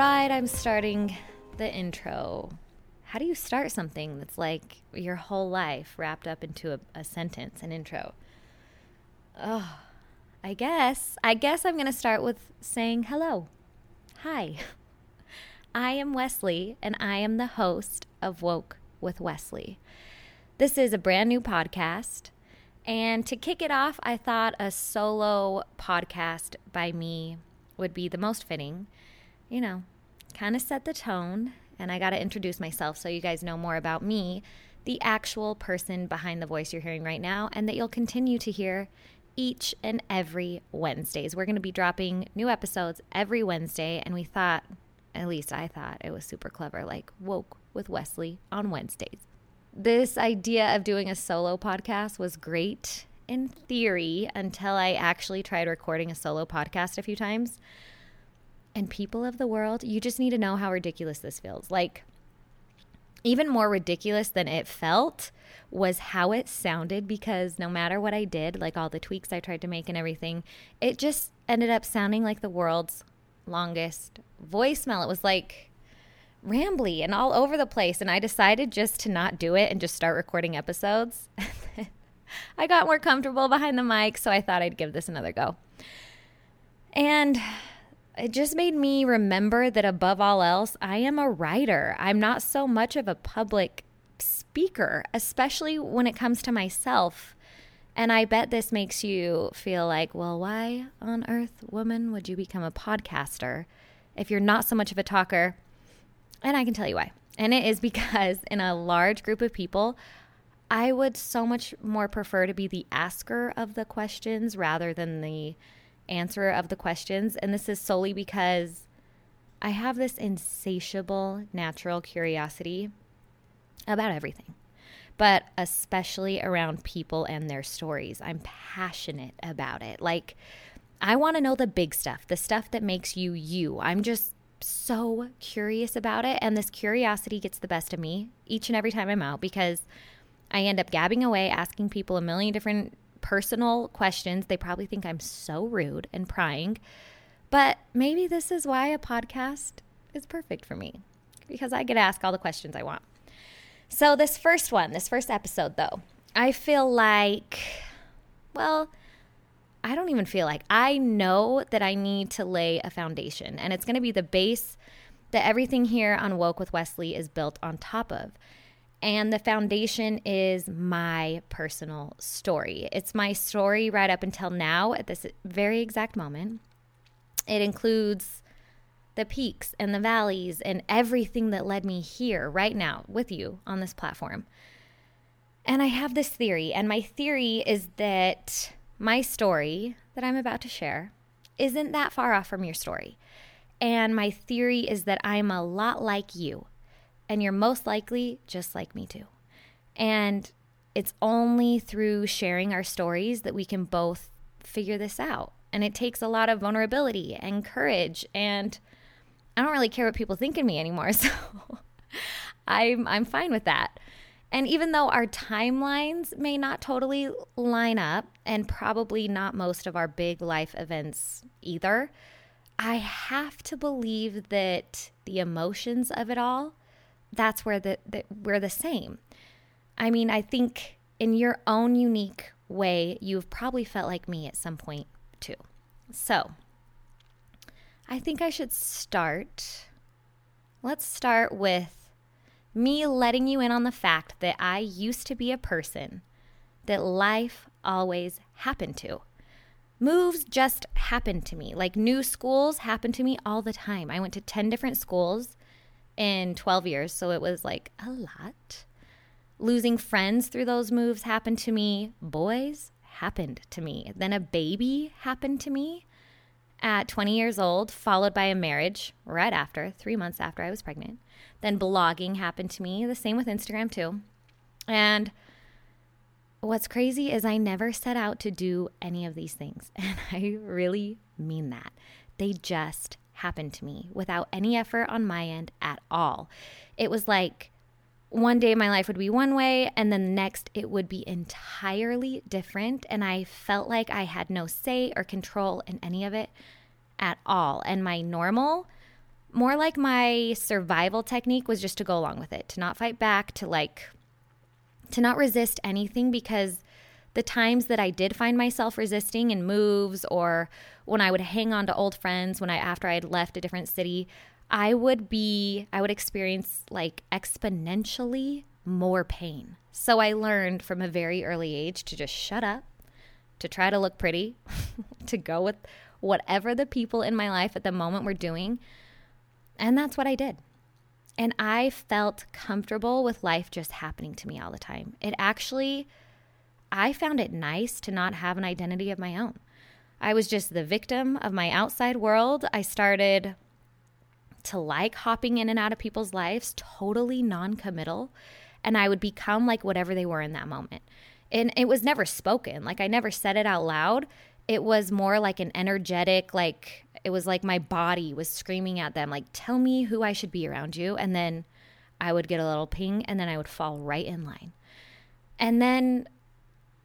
right, I'm starting the intro. How do you start something that's like your whole life wrapped up into a sentence, an intro? Oh, I guess I'm going to start with saying hello. Hi, I am Wesley, and I am the host of Woke with Wesley. This is a brand new podcast, and to kick it off, I thought a solo podcast by me would be the most fitting. You know, kind of set the tone, and I got to introduce myself so you guys know more about me, the actual person behind the voice you're hearing right now, and that you'll continue to hear each and every Wednesdays. We're going to be dropping new episodes every Wednesday, and we thought, at least I thought, it was super clever, like Woke with Wesley on Wednesdays. This idea of doing a solo podcast was great in theory until I actually tried recording a solo podcast a few times. And people of the world, you just need to know how ridiculous this feels. Like, even more ridiculous than it felt was how it sounded, because no matter what I did, like all the tweaks I tried to make and everything, it just ended up sounding like the world's longest voicemail. It was like rambly and all over the place, and I decided just to not do it and just start recording episodes. I got more comfortable behind the mic, so I thought I'd give this another go. And it just made me remember that above all else, I am a writer. I'm not so much of a public speaker, especially when it comes to myself. And I bet this makes you feel like, well, why on earth, woman, would you become a podcaster if you're not so much of a talker? And I can tell you why. And it is because in a large group of people, I would so much more prefer to be the asker of the questions rather than the answerer of the questions. And this is solely because I have this insatiable natural curiosity about everything, but especially around people and their stories. I'm passionate about it. Like, I want to know the big stuff, the stuff that makes you you. I'm just so curious about it, and this curiosity gets the best of me each and every time I'm out, because I end up gabbing away, asking people a million different personal questions. They probably think I'm so rude and prying, but maybe this is why a podcast is perfect for me, because I get to ask all the questions I want. So this first episode, though, I feel like, well, I don't even feel like, I know that I need to lay a foundation, and it's going to be the base that everything here on Woke with Wesley is built on top of. And the foundation is my personal story. It's my story right up until now at this very exact moment. It includes the peaks and the valleys and everything that led me here right now with you on this platform. And I have this theory, and my theory is that my story that I'm about to share isn't that far off from your story. And my theory is that I'm a lot like you. And you're most likely just like me too. And it's only through sharing our stories that we can both figure this out. And it takes a lot of vulnerability and courage. And I don't really care what people think of me anymore, so I'm fine with that. And even though our timelines may not totally line up, and probably not most of our big life events either, I have to believe that the emotions of it all, that's where we're the same. I mean, I think in your own unique way, you've probably felt like me at some point too. So I think I should start. Let's start with me letting you in on the fact that I used to be a person that life always happened to. Moves just happened to me. Like, new schools happened to me all the time. I went to 10 different schools in 12 years, so it was like a lot. Losing friends through those moves happened to me. Boys happened to me. Then a baby happened to me at 20 years old, followed by a marriage right after, 3 months after I was pregnant. Then blogging happened to me. The same with Instagram too. And what's crazy is I never set out to do any of these things. And I really mean that. They just happened to me without any effort on my end at all. It was like one day my life would be one way, and then the next it would be entirely different, and I felt like I had no say or control in any of it at all. And my normal more like my survival technique was just to go along with it, to not fight back, to not resist anything, because the times that I did find myself resisting in moves, or when I would hang on to old friends, after I had left a different city, I would experience like exponentially more pain. So I learned from a very early age to just shut up, to try to look pretty, to go with whatever the people in my life at the moment were doing. And that's what I did. And I felt comfortable with life just happening to me all the time. I found it nice to not have an identity of my own. I was just the victim of my outside world. I started to like hopping in and out of people's lives, totally non-committal, and I would become like whatever they were in that moment. And it was never spoken. Like, I never said it out loud. It was more like an energetic, like, it was like my body was screaming at them, like, tell me who I should be around you. And then I would get a little ping, and then I would fall right in line. And then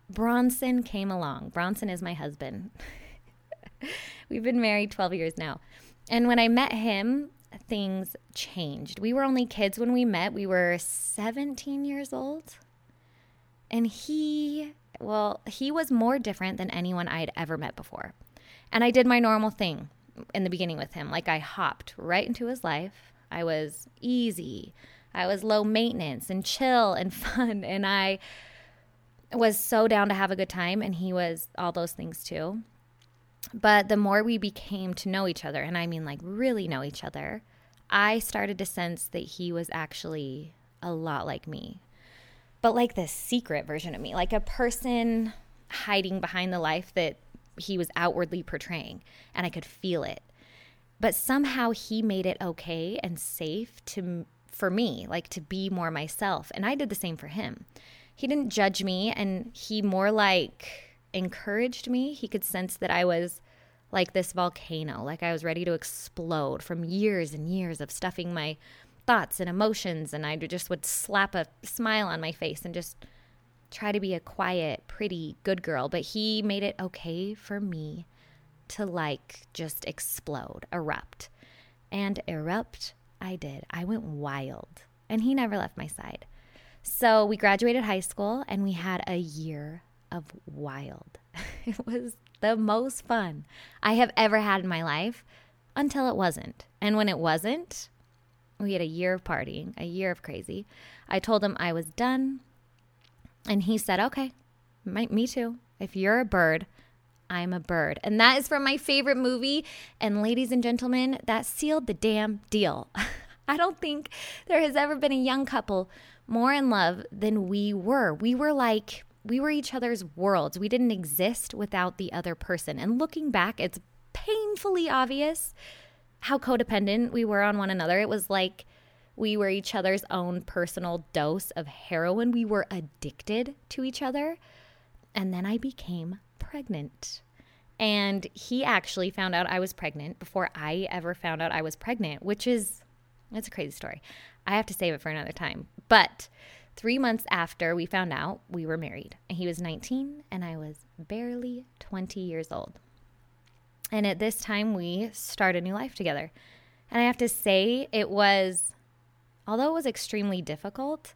Bronson came along. Bronson is my husband. We've been married 12 years now. And when I met him, things changed. We were only kids when we met. We were 17 years old. And he was more different than anyone I had ever met before. And I did my normal thing in the beginning with him. Like, I hopped right into his life. I was easy. I was low maintenance and chill and fun. And I was so down to have a good time, and he was all those things too. But the more we became to know each other, and I mean like really know each other, I started to sense that he was actually a lot like me, but like the secret version of me, like a person hiding behind the life that he was outwardly portraying, and I could feel it. But somehow he made it okay and safe for me, like to be more myself, and I did the same for him. He didn't judge me, and he more like encouraged me. He could sense that I was like this volcano, like I was ready to explode from years and years of stuffing my thoughts and emotions, and I just would slap a smile on my face and just try to be a quiet, pretty, good girl. But he made it okay for me to like just explode, erupt. And erupt I did. I went wild, and he never left my side. So we graduated high school, and we had a year of wild. It was the most fun I have ever had in my life, until it wasn't. And when it wasn't, we had a year of partying, a year of crazy. I told him I was done, and he said, okay, me too. If you're a bird, I'm a bird. And that is from my favorite movie. And ladies and gentlemen, that sealed the damn deal. I don't think there has ever been a young couple more in love than we were. We were each other's worlds. We didn't exist without the other person. And looking back, it's painfully obvious how codependent we were on one another. It was like we were each other's own personal dose of heroin. We were addicted to each other. And then I became pregnant. And he actually found out I was pregnant before I ever found out I was pregnant, which is... it's a crazy story. I have to save it for another time. But 3 months after we found out, we were married. He was 19, and I was barely 20 years old. And at this time, we started a new life together. And I have to say, although it was extremely difficult,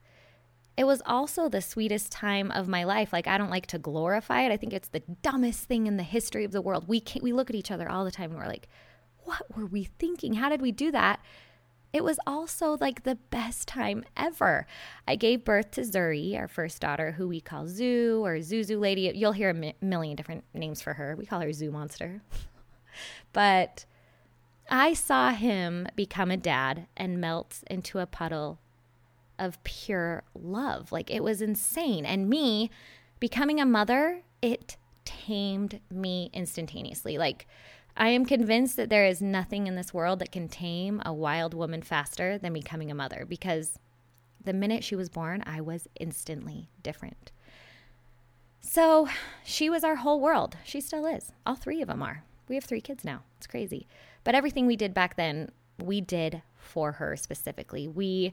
it was also the sweetest time of my life. Like, I don't like to glorify it. I think it's the dumbest thing in the history of the world. We look at each other all the time, and we're like, what were we thinking? How did we do that? It was also like the best time ever. I gave birth to Zuri, our first daughter, who we call Zoo or Zuzu Lady. You'll hear a million different names for her. We call her Zoo Monster. But I saw him become a dad and melt into a puddle of pure love. Like, it was insane. And me becoming a mother, it tamed me instantaneously. Like, I am convinced that there is nothing in this world that can tame a wild woman faster than becoming a mother, because the minute she was born, I was instantly different. So she was our whole world. She still is. All three of them are. We have 3 kids now. It's crazy. But everything we did back then, we did for her specifically. We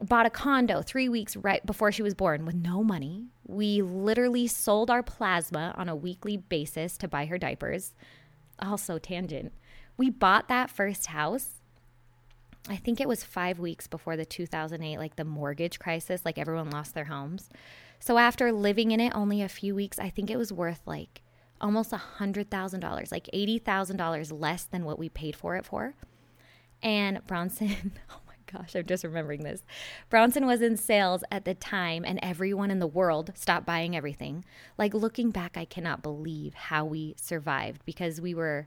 bought a condo 3 weeks right before she was born with no money. We literally sold our plasma on a weekly basis to buy her diapers. Also tangent. We bought that first house I think it was 5 weeks before the 2008, like the mortgage crisis, like everyone lost their homes. So after living in it only a few weeks, I think it was worth like almost $100,000, like $80,000 less than what we paid for it for. And Bronson, oh my gosh, I'm just remembering this. Bronson was in sales at the time and everyone in the world stopped buying everything. Like looking back, I cannot believe how we survived because we were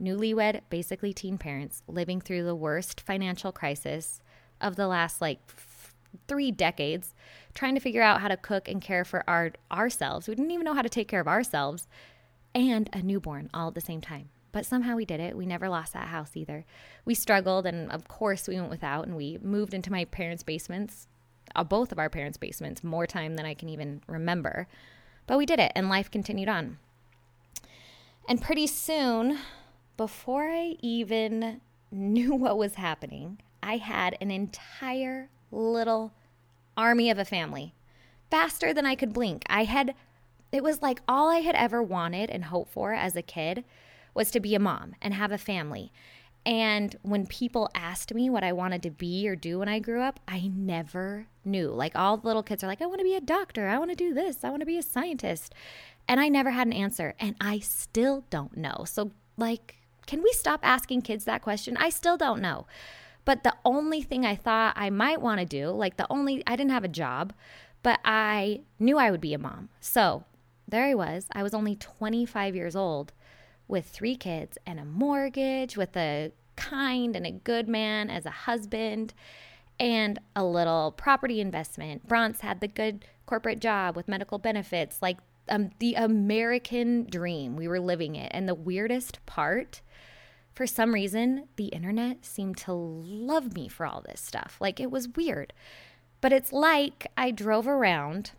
newlywed, basically teen parents, living through the worst financial crisis of the last like 3 decades, trying to figure out how to cook and care for ourselves. We didn't even know how to take care of ourselves, and a newborn all at the same time. But somehow we did it. We never lost that house either. We struggled, and of course we went without, and we moved into my parents' basements, both of our parents' basements, more time than I can even remember. But we did it, and life continued on. And pretty soon, before I even knew what was happening, I had an entire little army of a family. Faster than I could blink. It was like all I had ever wanted and hoped for as a kid was to be a mom and have a family. And when people asked me what I wanted to be or do when I grew up, I never knew. Like all the little kids are like, I want to be a doctor. I want to do this. I want to be a scientist. And I never had an answer. And I still don't know. So like, can we stop asking kids that question? I still don't know. But the only thing I thought I might want to do, I didn't have a job, but I knew I would be a mom. So there I was. I was only 25 years old with 3 kids and a mortgage, with a kind and a good man as a husband and a little property investment. Bronce had the good corporate job with medical benefits, like the American dream. We were living it. And the weirdest part, for some reason, the internet seemed to love me for all this stuff. Like, it was weird. But it's like I drove around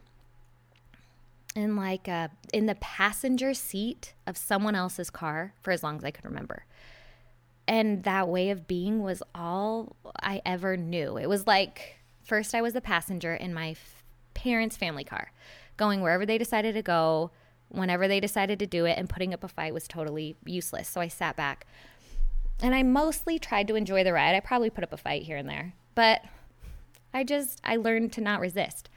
in the passenger seat of someone else's car for as long as I could remember. And that way of being was all I ever knew. It was like, first I was the passenger in my parents' family car, going wherever they decided to go, whenever they decided to do it, and putting up a fight was totally useless. So I sat back. And I mostly tried to enjoy the ride. I probably put up a fight here and there, but I learned to not resist.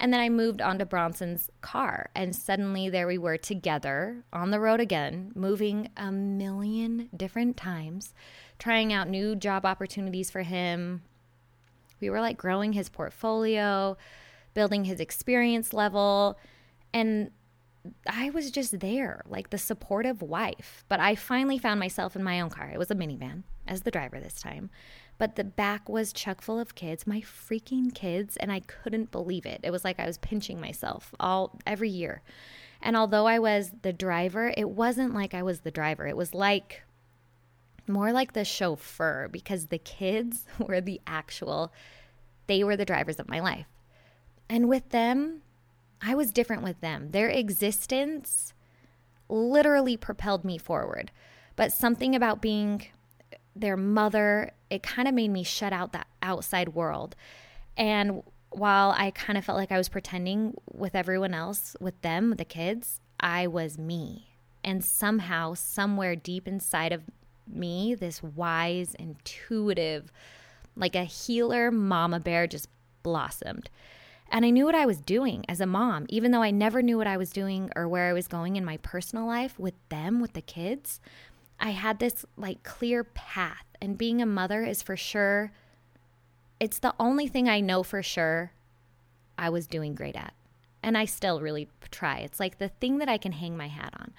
And then I moved on to Bronson's car, and suddenly there we were together on the road again, moving 1,000,000 different times, trying out new job opportunities for him. We were like growing his portfolio, building his experience level, and I was just there, like the supportive wife. But I finally found myself in my own car. It was a minivan as the driver this time. But the back was chuck full of kids, my freaking kids, and I couldn't believe it. It was like I was pinching myself every year. And although I was the driver, it wasn't like I was the driver. It was like more like the chauffeur, because the kids were they were the drivers of my life. And with them, I was different with them. Their existence literally propelled me forward. But something about being their mother, it kind of made me shut out that outside world. And while I kind of felt like I was pretending with everyone else, with them, the kids, I was me. And somehow, somewhere deep inside of me, this wise, intuitive, like a healer mama bear just blossomed. And I knew what I was doing as a mom, even though I never knew what I was doing or where I was going in my personal life with them, with the kids. I had this like clear path, and being a mother is for sure, it's the only thing I know for sure I was doing great at. And I still really try. It's like the thing that I can hang my hat on.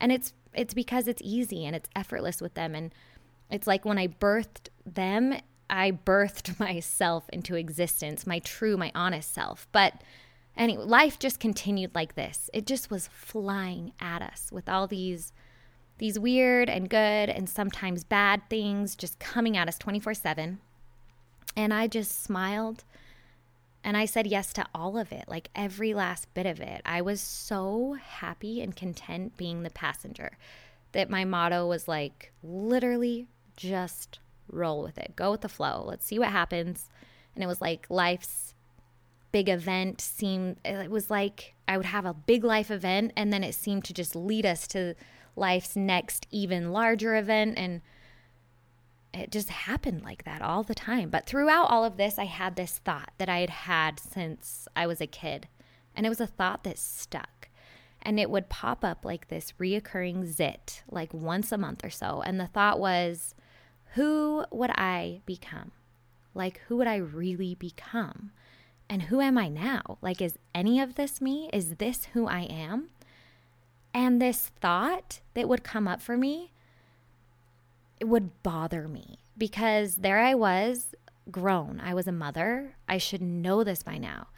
And it's because it's easy and it's effortless with them. And it's like when I birthed them, I birthed myself into existence, my honest self. But anyway, life just continued like this. It just was flying at us with all these weird and good and sometimes bad things just coming at us 24/7. And I just smiled and I said yes to all of it, like every last bit of it. I was so happy and content being the passenger that my motto was like literally just roll with it. Go with the flow. Let's see what happens. And it was like life's big event it was like I would have a big life event, and then it seemed to just lead us to life's next even larger event. And it just happened like that all the time. But throughout all of this, I had this thought that I had had since I was a kid. And it was a thought that stuck. And it would pop up like this reoccurring zit, like once a month or so. And the thought was, who would I become? Like, who would I really become? And who am I now? Like, is any of this me? Is this who I am? And this thought that would come up for me, it would bother me because there I was, grown. I was a mother. I should know this by now.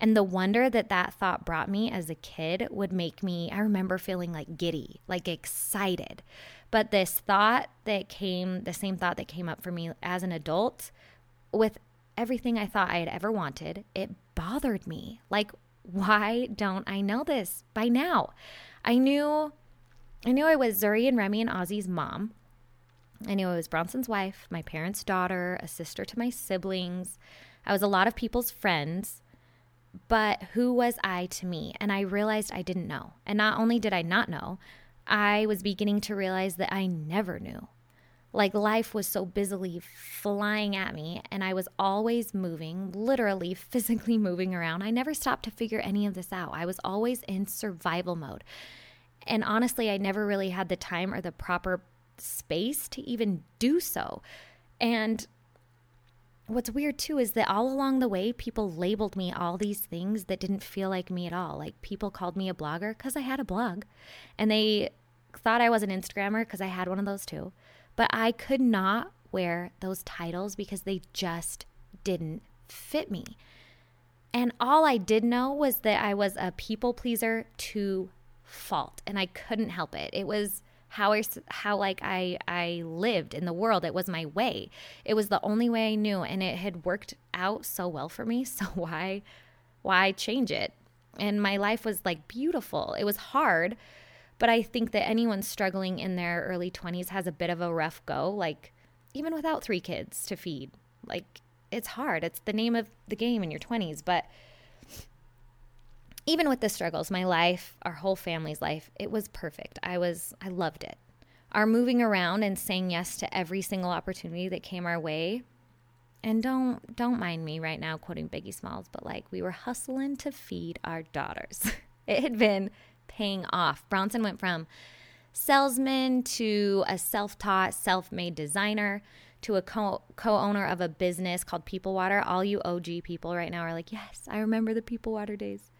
And the wonder that that thought brought me as a kid would make me, I remember feeling like giddy, like excited. But this thought that came, the same thought that came up for me as an adult with everything I thought I had ever wanted, it bothered me. Like, why don't I know this by now? I knew I was Zuri and Remy and Ozzy's mom. I knew I was Bronson's wife, my parents' daughter, a sister to my siblings. I was a lot of people's friends. But who was I to me? And I realized I didn't know. And not only did I not know, I was beginning to realize that I never knew. Like, life was so busily flying at me, and I was always moving, literally physically moving around. I never stopped to figure any of this out. I was always in survival mode. And honestly, I never really had the time or the proper space to even do so. And what's weird too is that all along the way, people labeled me all these things that didn't feel like me at all. Like, people called me a blogger because I had a blog, and they thought I was an Instagrammer because I had one of those too. But I could not wear those titles because they just didn't fit me. And all I did know was that I was a people pleaser to fault, and I couldn't help it. It was how I lived in the world. It was my way. It was the only way I knew, and it had worked out so well for me, so why change it? And my life was, like, beautiful. It was hard, but I think that anyone struggling in their early 20s has a bit of a rough go, like, even without 3 kids to feed. Like, it's hard. It's the name of the game in your 20s, but even with the struggles, my life, our whole family's life, it was perfect. I loved it. Our moving around and saying yes to every single opportunity that came our way. And don't mind me right now quoting Biggie Smalls, but, like, we were hustling to feed our daughters. It had been paying off. Bronson went from salesman to a self-taught, self-made designer to a co-owner of a business called People Water. All you OG people right now are like, yes, I remember the People Water days.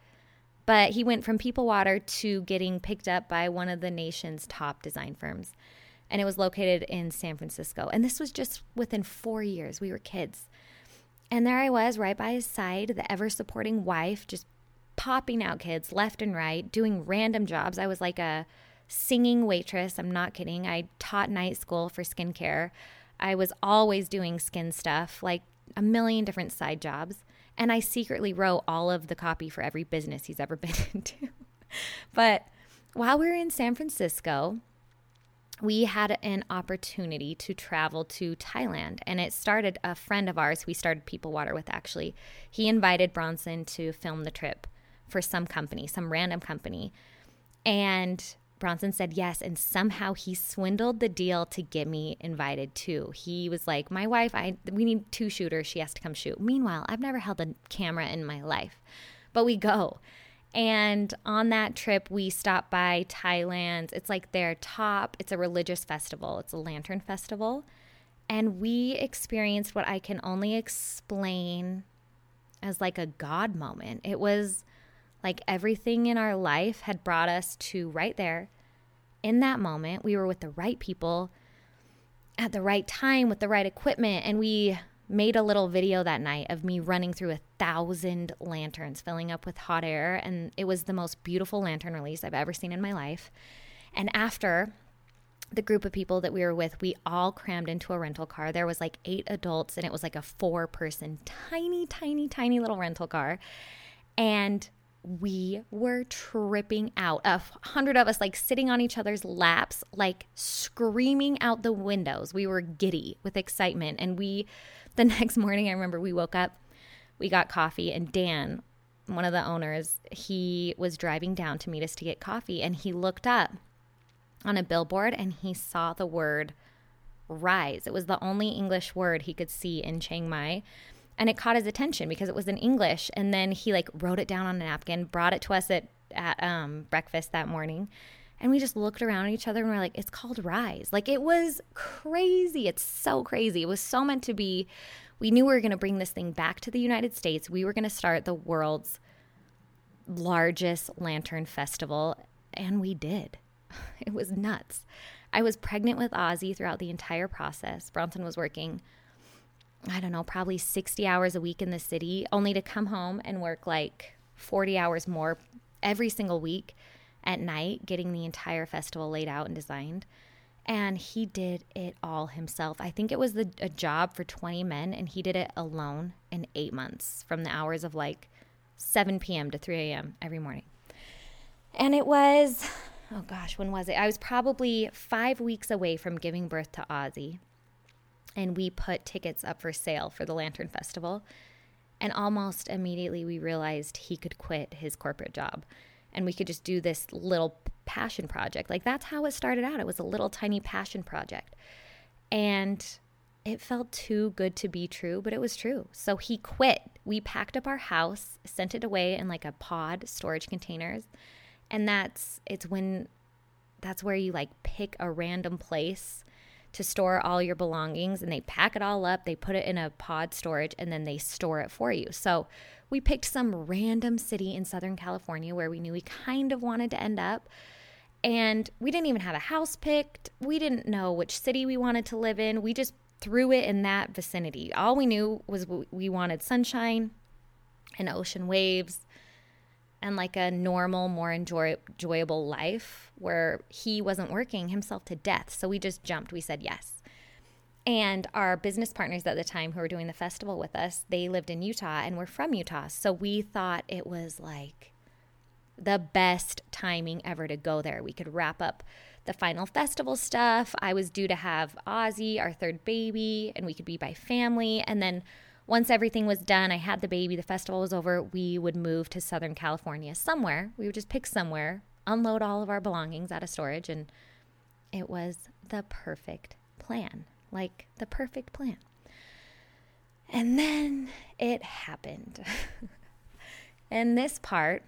But he went from People Water to getting picked up by one of the nation's top design firms. And it was located in San Francisco. And this was just within 4 years. We were kids. And there I was, right by his side, the ever-supporting wife, just popping out kids left and right, doing random jobs. I was like a singing waitress. I'm not kidding. I taught night school for skincare. I was always doing skin stuff, like a million different side jobs. And I secretly wrote all of the copy for every business he's ever been into. But while we were in San Francisco, we had an opportunity to travel to Thailand. And it started a friend of ours who we started People Water with, actually. He invited Bronson to film the trip for some company, some random company. And Bronson said yes, and somehow he swindled the deal to get me invited too. He was like, my wife, we need 2 shooters. She has to come shoot. Meanwhile, I've never held a camera in my life, but we go. And on that trip, we stopped by Thailand's. It's like their top. It's a religious festival. It's a lantern festival. And we experienced what I can only explain as like a God moment. It was like everything in our life had brought us to right there. In that moment, we were with the right people at the right time with the right equipment, and we made a little video that night of me running through 1,000 lanterns, filling up with hot air, and it was the most beautiful lantern release I've ever seen in my life. And after, the group of people that we were with, we all crammed into a rental car. There was like 8 adults, and it was like a 4-person, tiny, tiny, tiny little rental car. And we were tripping out. 100 of us, like, sitting on each other's laps, like screaming out the windows. We were giddy with excitement. And the next morning, I remember we woke up, we got coffee, and Dan, one of the owners, he was driving down to meet us to get coffee. And he looked up on a billboard and he saw the word rise. It was the only English word he could see in Chiang Mai. And it caught his attention because it was in English. And then he like wrote it down on a napkin, brought it to us at breakfast that morning. And we just looked around at each other and we're like, it's called RISE. Like, it was crazy. It's so crazy. It was so meant to be. We knew we were going to bring this thing back to the United States. We were going to start the world's largest lantern festival. And we did. It was nuts. I was pregnant with Ozzy throughout the entire process. Bronson was working, I don't know, probably 60 hours a week in the city, only to come home and work like 40 hours more every single week at night, getting the entire festival laid out and designed. And he did it all himself. I think it was a job for 20 men, and he did it alone in 8 months from the hours of like 7 p.m. to 3 a.m. every morning. And it was, oh gosh, when was it? I was probably 5 weeks away from giving birth to Ozzy. And we put tickets up for sale for the Lantern Festival. And almost immediately we realized he could quit his corporate job. And we could just do this little passion project. Like, that's how it started out. It was a little tiny passion project. And it felt too good to be true, but it was true. So he quit. We packed up our house, sent it away in like a pod, storage containers. And that's where you like pick a random place to store all your belongings, and they pack it all up, they put it in a pod storage, and then they store it for you. So we picked some random city in Southern California where we knew we kind of wanted to end up, and we didn't even have a house picked. We didn't know which city we wanted to live in. We just threw it in that vicinity. All we knew was we wanted sunshine and ocean waves and like a normal, more enjoyable life where he wasn't working himself to death. So we just jumped. We said yes. And our business partners at the time who were doing the festival with us, they lived in Utah and were from Utah. So we thought it was like the best timing ever to go there. We could wrap up the final festival stuff. I was due to have Ozzy, our third baby, and we could be by family. And then once everything was done, I had the baby, the festival was over, we would move to Southern California somewhere. We would just pick somewhere, unload all of our belongings out of storage, and it was the perfect plan. Like, the perfect plan. And then it happened. And this part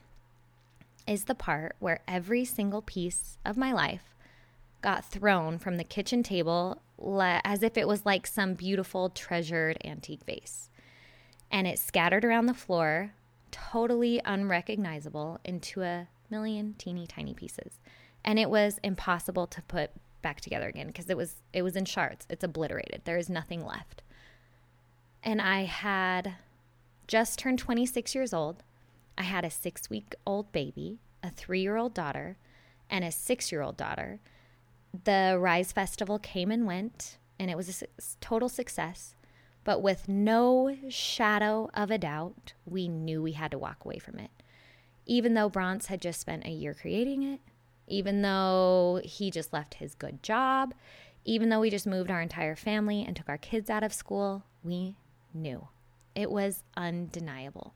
is the part where every single piece of my life got thrown from the kitchen table as if it was like some beautiful treasured antique vase. And it scattered around the floor, totally unrecognizable, into a million teeny tiny pieces. And it was impossible to put back together again because it was in shards. It's obliterated. There is nothing left. And I had just turned 26 years old. I had a 6-week-old baby, a 3-year-old daughter, and a 6-year-old daughter. The RISE Festival came and went, and it was a total success, but with no shadow of a doubt, we knew we had to walk away from it. Even though Bronce had just spent a year creating it, even though he just left his good job, even though we just moved our entire family and took our kids out of school, we knew. It was undeniable.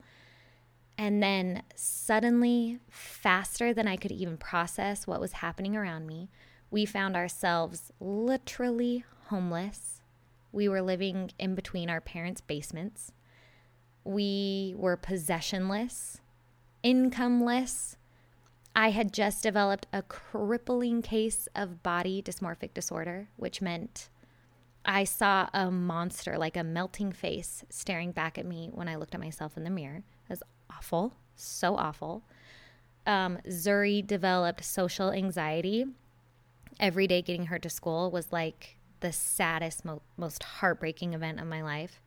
And then suddenly, faster than I could even process what was happening around me, we found ourselves literally homeless. We were living in between our parents' basements. We were possessionless, incomeless. I had just developed a crippling case of body dysmorphic disorder, which meant I saw a monster, like a melting face, staring back at me when I looked at myself in the mirror. It was awful, so awful. Zuri developed social anxiety. Every day getting her to school was like the saddest, most heartbreaking event of my life.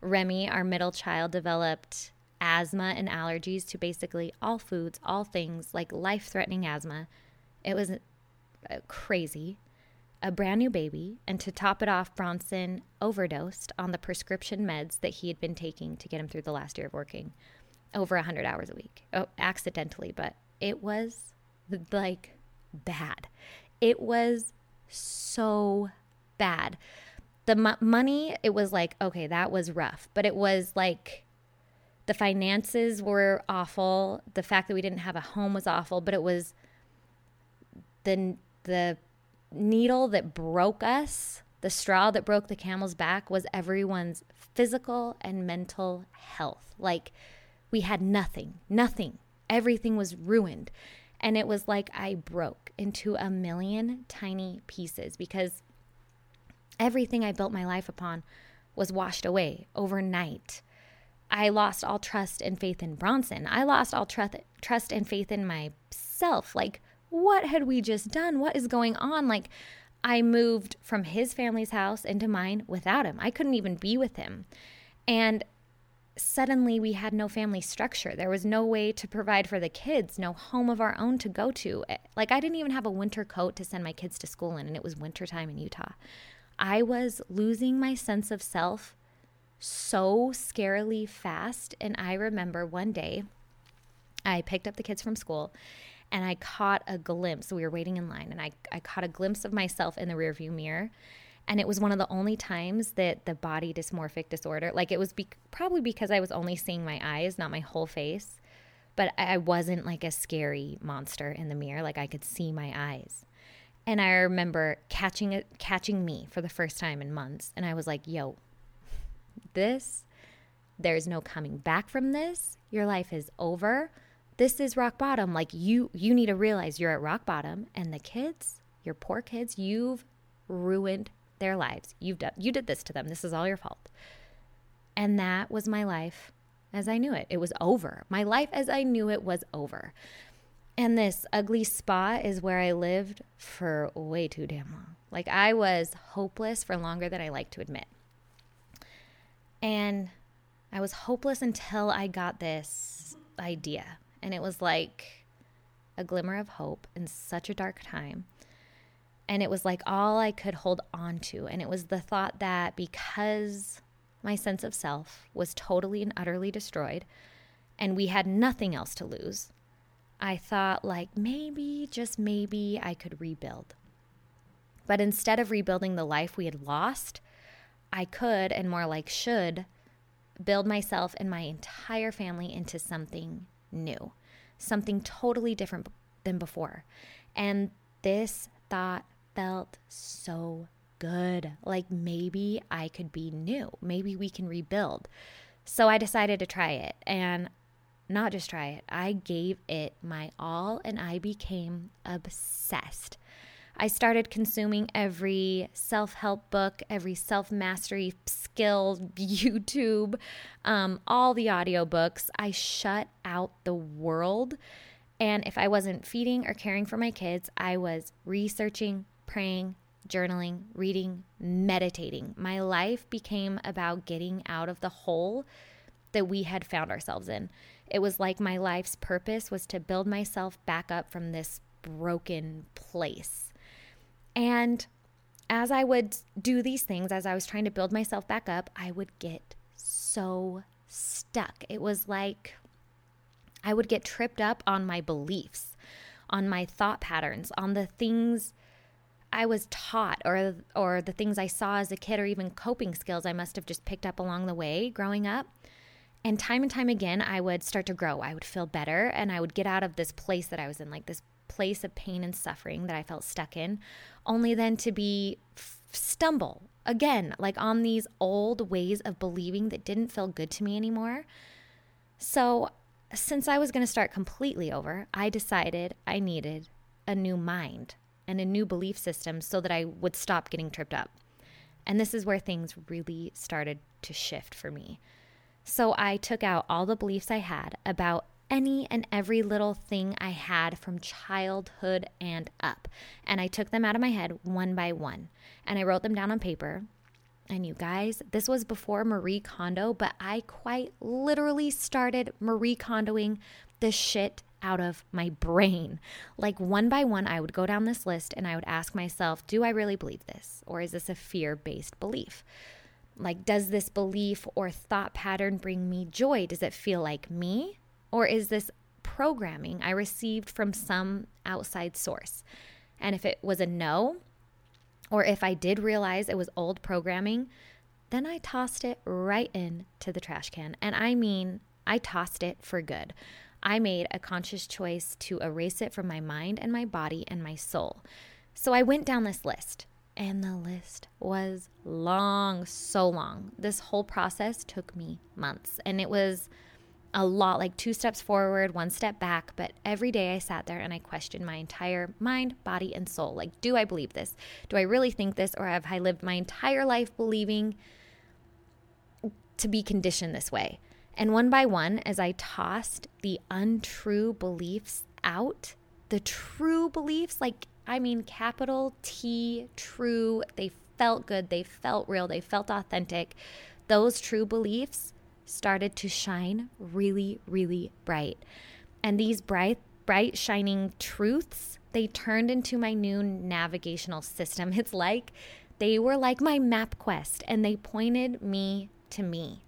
Remy, our middle child, developed asthma and allergies to basically all foods, all things, like life-threatening asthma. It was crazy. A brand new baby. And to top it off, Bronson overdosed on the prescription meds that he had been taking to get him through the last year of working, over 100 hours a week. Oh, accidentally, but it was like bad. It was so bad. The money, it was like, okay, that was rough. But it was like the finances were awful. The fact that we didn't have a home was awful. But it was the needle that broke us The straw that broke the camel's back was everyone's physical and mental health. Like, we had nothing. Everything was ruined. And it was like I broke into a million tiny pieces because everything I built my life upon was washed away overnight. I lost all trust and faith in Bronson. I lost all trust and faith in myself. Like, what had we just done? What is going on? Like, I moved from his family's house into mine without him. I couldn't even be with him. And suddenly we had no family structure. There was no way to provide for the kids, no home of our own to go to. Like, I didn't even have a winter coat to send my kids to school in, and it was wintertime in Utah. I was losing my sense of self so scarily fast. And I remember one day I picked up the kids from school and I caught a glimpse. We were waiting in line, and I caught a glimpse of myself in the rearview mirror. And it was one of the only times that the body dysmorphic disorder, like, it was probably because I was only seeing my eyes, not my whole face. But I wasn't like a scary monster in the mirror. Like, I could see my eyes. And I remember catching me for the first time in months. And I was like, yo, there's no coming back from this. Your life is over. This is rock bottom. Like, you need to realize you're at rock bottom. And the kids, your poor kids, you've ruined their lives. You did this to them. This is all your fault. And that was my life as I knew it. It was over. My life as I knew it was over. And this ugly spot is where I lived for way too damn long. Like, I was hopeless for longer than I like to admit. And I was hopeless until I got this idea. And it was like a glimmer of hope in such a dark time. And it was like all I could hold on to. And it was the thought that because my sense of self was totally and utterly destroyed and we had nothing else to lose, I thought, like, maybe, just maybe, I could rebuild. But instead of rebuilding the life we had lost, I could, and more like should, build myself and my entire family into something new, something totally different than before. And this thought felt so good. Like, maybe I could be new. Maybe we can rebuild. So I decided to try it, and not just try it. I gave it my all, and I became obsessed. I started consuming every self-help book, every self-mastery skill, YouTube, all the audiobooks. I shut out the world. And if I wasn't feeding or caring for my kids, I was researching, praying, journaling, reading, meditating. My life became about getting out of the hole that we had found ourselves in. It was like my life's purpose was to build myself back up from this broken place. And as I would do these things, as I was trying to build myself back up, I would get so stuck. It was like I would get tripped up on my beliefs, on my thought patterns, on the things I was taught or the things I saw as a kid, or even coping skills I must have just picked up along the way growing up. And time again, I would start to grow. I would feel better, and I would get out of this place that I was in, like this place of pain and suffering that I felt stuck in, only then to be stumble again, like on these old ways of believing that didn't feel good to me anymore. So since I was going to start completely over, I decided I needed a new mind and a new belief system so that I would stop getting tripped up. And this is where things really started to shift for me. So I took out all the beliefs I had about any and every little thing I had from childhood and up. And I took them out of my head one by one. And I wrote them down on paper. And you guys, this was before Marie Kondo, but I quite literally started Marie Kondoing the shit out of my brain. Like, one by one, I would go down this list and I would ask myself, do I really believe this? Or is this a fear-based belief? Like, does this belief or thought pattern bring me joy? Does it feel like me? Or is this programming I received from some outside source? And if it was a no, or if I did realize it was old programming, then I tossed it right into the trash can. And I mean, I tossed it for good. I made a conscious choice to erase it from my mind and my body and my soul. So I went down this list And the list was long, so long. This whole process took me months. And it was a lot, like 2 steps forward, 1 step back. But every day I sat there and I questioned my entire mind, body, and soul. Like, do I believe this? Do I really think this? Or have I lived my entire life believing to be conditioned this way? And one by one, as I tossed the untrue beliefs out, the true beliefs, like, I mean, capital T, true. They felt good. They felt real. They felt authentic. Those true beliefs started to shine really, really bright. And these bright shining truths, they turned into my new navigational system. It's like they were like my map quest, and they pointed me to me,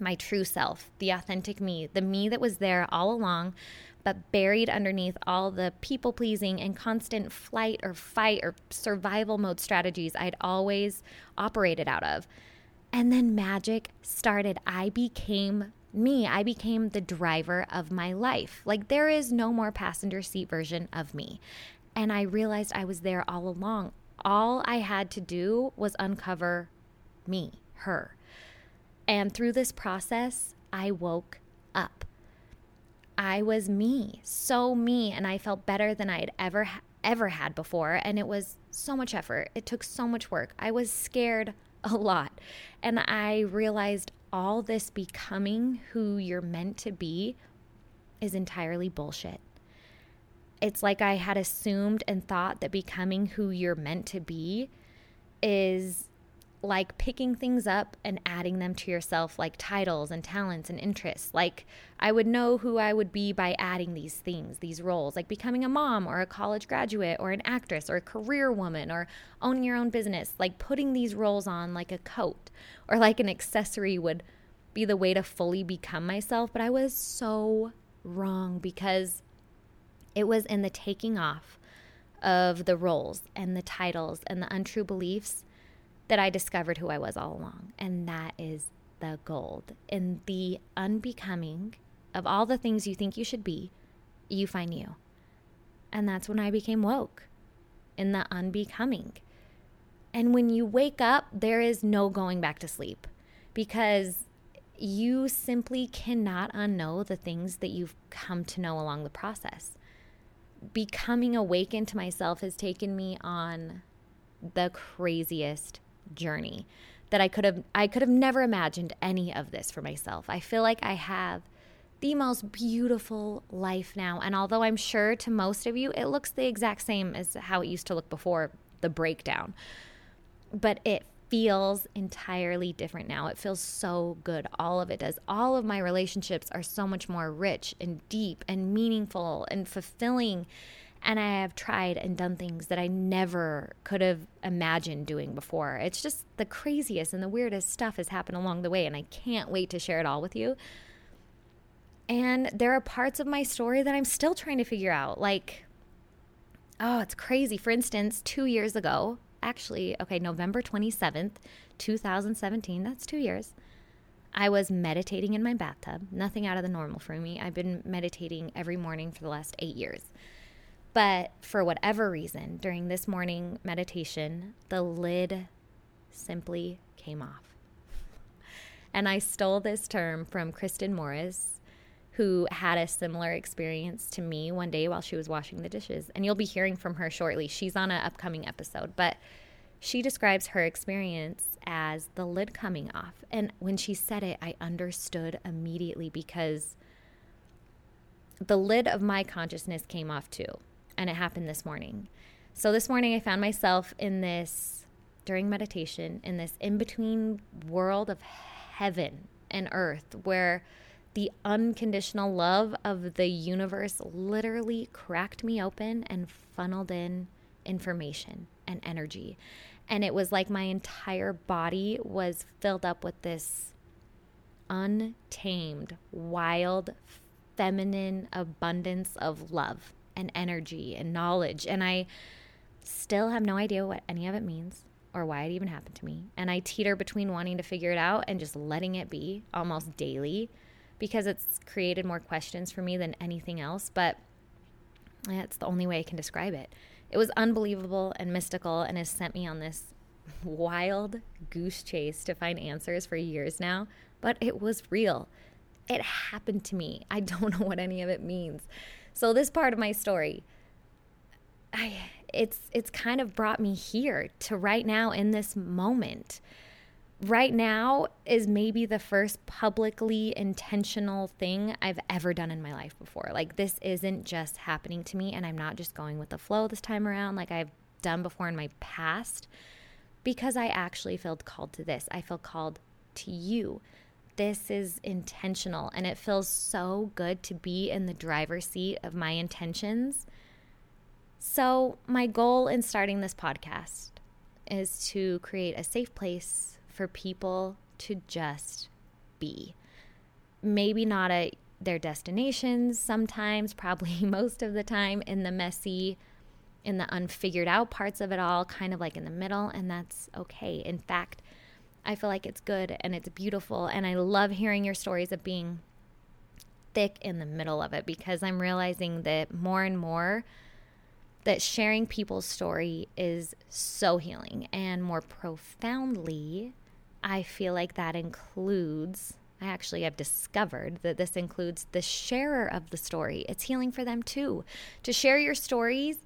my true self, the authentic me, the me that was there all along, but buried underneath all the people-pleasing and constant flight or fight or survival mode strategies I'd always operated out of. And then magic started. I became me. I became the driver of my life. Like, there is no more passenger seat version of me. And I realized I was there all along. All I had to do was uncover me, her. And through this process, I woke up. I was me, so me, and I felt better than I had ever had before, and it was so much effort. It took so much work. I was scared a lot, and I realized all this becoming who you're meant to be is entirely bullshit. It's like I had assumed and thought that becoming who you're meant to be is like picking things up and adding them to yourself, like titles and talents and interests. Like, I would know who I would be by adding these things, these roles, like becoming a mom or a college graduate or an actress or a career woman or owning your own business, like putting these roles on like a coat or like an accessory would be the way to fully become myself. But I was so wrong, because it was in the taking off of the roles and the titles and the untrue beliefs that I discovered who I was all along. And that is the gold. In the unbecoming of all the things you think you should be, you find you. And that's when I became woke, in the unbecoming. And when you wake up, there is no going back to sleep, because you simply cannot unknow the things that you've come to know along the process. Becoming awakened to myself has taken me on the craziest journey that I could have never imagined any of this for myself. I feel like I have the most beautiful life now, and although I'm sure to most of you it looks the exact same as how it used to look before the breakdown, but it feels entirely different now. It feels so good. All of it does. All of my relationships are so much more rich and deep and meaningful and fulfilling. And I have tried and done things that I never could have imagined doing before. It's just the craziest and the weirdest stuff has happened along the way, and I can't wait to share it all with you. And there are parts of my story that I'm still trying to figure out. Like, oh, it's crazy. For instance, 2 years ago, November 27th, 2017, that's 2 years, I was meditating in my bathtub. Nothing out of the normal for me. I've been meditating every morning for the last 8 years. But for whatever reason, during this morning meditation, the lid simply came off. And I stole this term from Kristen Morris, who had a similar experience to me one day while she was washing the dishes. And you'll be hearing from her shortly. She's on an upcoming episode. But she describes her experience as the lid coming off. And when she said it, I understood immediately, because the lid of my consciousness came off too. And it happened this morning. So this morning I found myself during meditation, in this in-between world of heaven and earth, where the unconditional love of the universe literally cracked me open and funneled in information and energy. And it was like my entire body was filled up with this untamed, wild, feminine abundance of love and energy and knowledge. And I still have no idea what any of it means or why it even happened to me. And I teeter between wanting to figure it out and just letting it be almost daily, because it's created more questions for me than anything else. But that's the only way I can describe it. It was unbelievable and mystical and has sent me on this wild goose chase to find answers for years now, but it was real. It happened to me. I don't know what any of it means. So this part of my story, it's kind of brought me here to right now in this moment. Right now is maybe the first publicly intentional thing I've ever done in my life before. Like, this isn't just happening to me, and I'm not just going with the flow this time around like I've done before in my past, because I actually felt called to this. I feel called to you. This is intentional, and it feels so good to be in the driver's seat of my intentions. So my goal in starting this podcast is to create a safe place for people to just be. Maybe not at their destinations sometimes, probably most of the time, in the messy, in the unfigured out parts of it all, kind of like in the middle, and that's okay. In fact, I feel like it's good and it's beautiful, and I love hearing your stories of being thick in the middle of it, because I'm realizing that more and more that sharing people's story is so healing, and more profoundly, I feel like that includes, I actually have discovered that this includes the sharer of the story. It's healing for them too. To share your stories,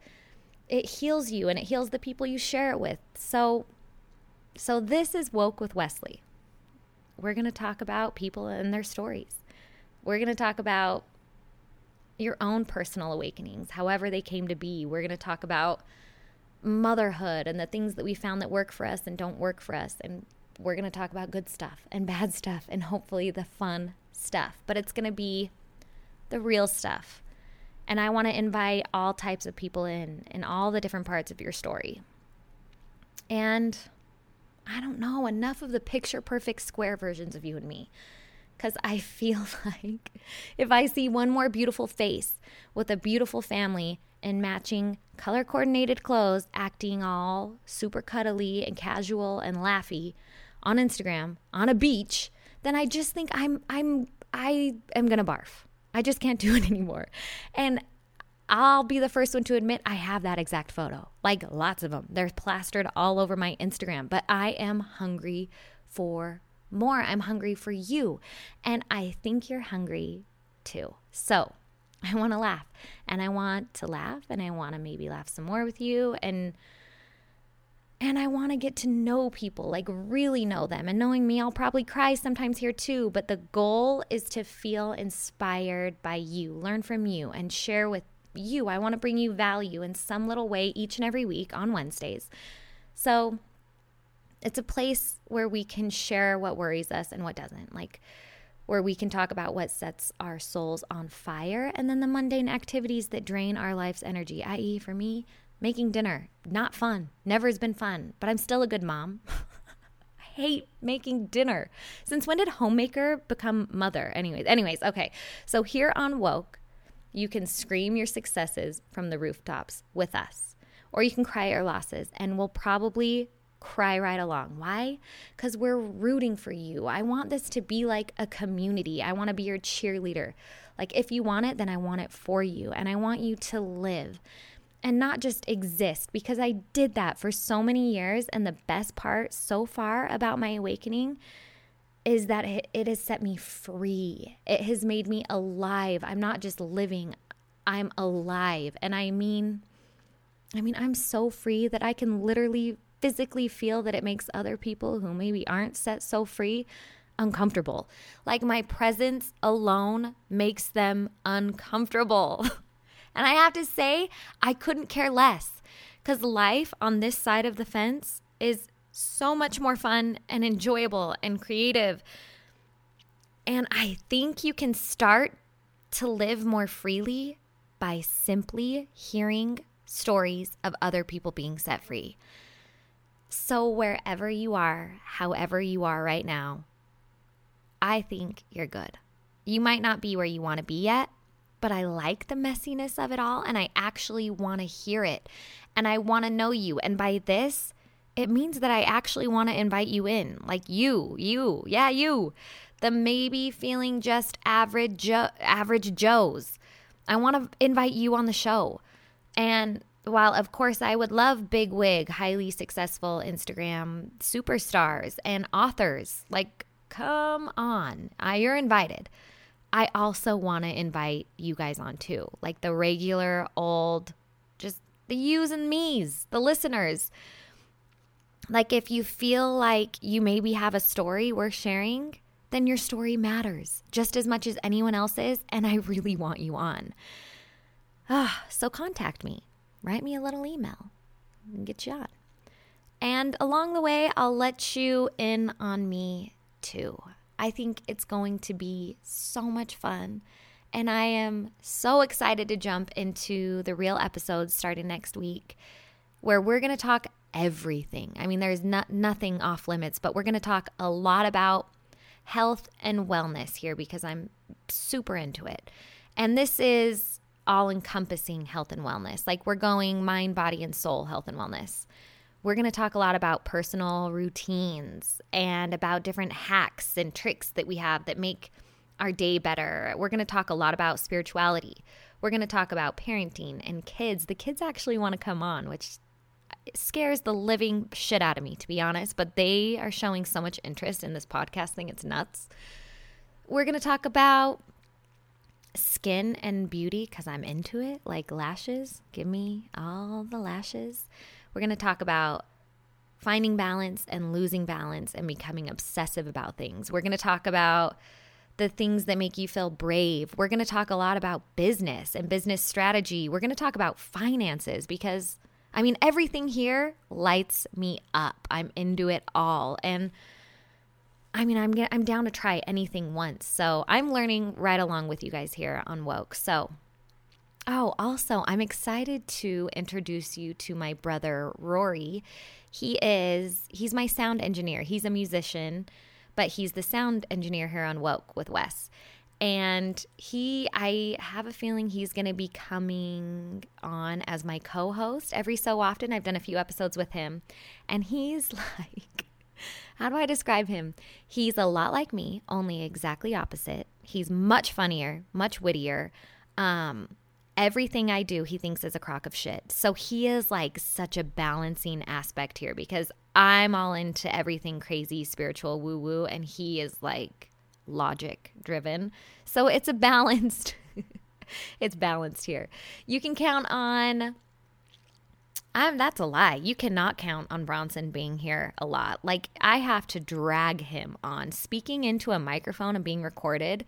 it heals you and it heals the people you share it with. So this is Woke with Wesley. We're going to talk about people and their stories. We're going to talk about your own personal awakenings, however they came to be. We're going to talk about motherhood and the things that we found that work for us and don't work for us, and we're going to talk about good stuff and bad stuff and hopefully the fun stuff, but it's going to be the real stuff. And I want to invite all types of people in all the different parts of your story. And I don't know, enough of the picture perfect square versions of you and me, because I feel like if I see one more beautiful face with a beautiful family and matching color-coordinated clothes, acting all super cuddly and casual and laughy on Instagram, on a beach, then I just think I am going to barf. I just can't do it anymore. And I'll be the first one to admit I have that exact photo, like lots of them. They're plastered all over my Instagram, but I am hungry for more. I'm hungry for you, and I think you're hungry too. So I want to laugh, and I want to laugh, and I want to maybe laugh some more with you, and I want to get to know people, like really know them. And knowing me, I'll probably cry sometimes here too, but the goal is to feel inspired by you, learn from you, and share with you. I want to bring you value in some little way each and every week on Wednesdays. So it's a place where we can share what worries us and what doesn't, like where we can talk about what sets our souls on fire, and then the mundane activities that drain our life's energy, i.e. for me, making dinner. Not fun. Never has been fun, but I'm still a good mom. I hate making dinner. Since when did homemaker become mother? Anyways, okay. So here on Woke, you can scream your successes from the rooftops with us, or you can cry your losses, and we'll probably cry right along. Why? Because we're rooting for you. I want this to be like a community. I want to be your cheerleader. Like, if you want it, then I want it for you. And I want you to live and not just exist, because I did that for so many years. And the best part so far about my awakening is that it has set me free. It has made me alive. I'm not just living, I'm alive. And I mean, I'm so free that I can literally physically feel that it makes other people who maybe aren't set so free uncomfortable. Like, my presence alone makes them uncomfortable. And I have to say, I couldn't care less, because life on this side of the fence is so much more fun and enjoyable and creative. And I think you can start to live more freely by simply hearing stories of other people being set free. So wherever you are, however you are right now, I think you're good. You might not be where you want to be yet, but I like the messiness of it all, and I actually want to hear it, and I want to know you. And by this, it means that I actually want to invite you in, like you, the maybe feeling just average Joes. I want to invite you on the show. And while of course I would love big wig, highly successful Instagram superstars and authors, like come on, you're invited. I also want to invite you guys on too, like the regular old, just the yous and me's, the listeners. Like if you feel like you maybe have a story worth sharing, then your story matters just as much as anyone else's, and I really want you on. So contact me. Write me a little email and get you on. And along the way, I'll let you in on me too. I think it's going to be so much fun. And I am so excited to jump into the real episodes starting next week, where we're going to talk everything. I mean, there's nothing off limits, but we're going to talk a lot about health and wellness here because I'm super into it. And this is all-encompassing health and wellness. Like we're going mind, body, and soul health and wellness. We're going to talk a lot about personal routines and about different hacks and tricks that we have that make our day better. We're going to talk a lot about spirituality. We're going to talk about parenting and kids. The kids actually want to come on, which scares the living shit out of me, to be honest, but they are showing so much interest in this podcast thing. It's nuts. We're going to talk about skin and beauty because I'm into it, like lashes. Give me all the lashes. We're going to talk about finding balance and losing balance and becoming obsessive about things. We're going to talk about the things that make you feel brave. We're going to talk a lot about business and business strategy. We're going to talk about finances because, I mean, everything here lights me up. I'm into it all. And I mean, I'm down to try anything once. So I'm learning right along with you guys here on Woke. So, also, I'm excited to introduce you to my brother, Rory. He's my sound engineer. He's a musician, but he's the sound engineer here on Woke with Wes. And I have a feeling he's going to be coming on as my co-host every so often. I've done a few episodes with him, and he's like, how do I describe him? He's a lot like me, only exactly opposite. He's much funnier, much wittier. Everything I do, he thinks is a crock of shit. So he is like such a balancing aspect here because I'm all into everything crazy, spiritual, woo-woo, and he is like logic driven. So it's a balanced, it's balanced here. You can count on... that's a lie. You cannot count on Bronson being here a lot. Like, I have to drag him on. Speaking into a microphone and being recorded,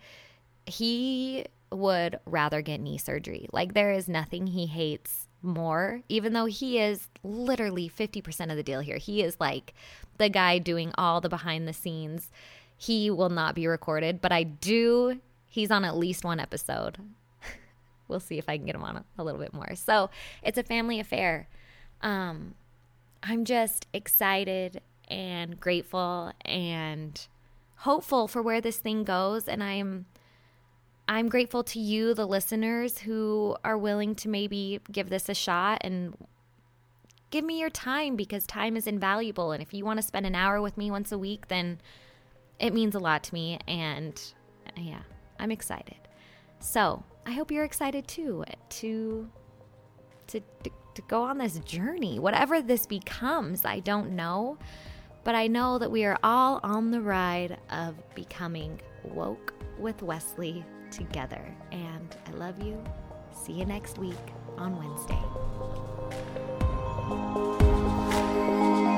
he would rather get knee surgery. Like, there is nothing he hates more, even though he is literally 50% of the deal here. He is, like, the guy doing all the behind the scenes. He will not be recorded, but he's on at least one episode. We'll see if I can get him on a little bit more. So it's a family affair. I'm just excited and grateful and hopeful for where this thing goes. And I'm grateful to you, the listeners, who are willing to maybe give this a shot and give me your time because time is invaluable. And if you want to spend an hour with me once a week, then it means a lot to me. And yeah, I'm excited. So I hope you're excited too to go on this journey. Whatever this becomes, I don't know. But I know that we are all on the ride of becoming Woke with Wesley together. And I love you. See you next week on Wednesday.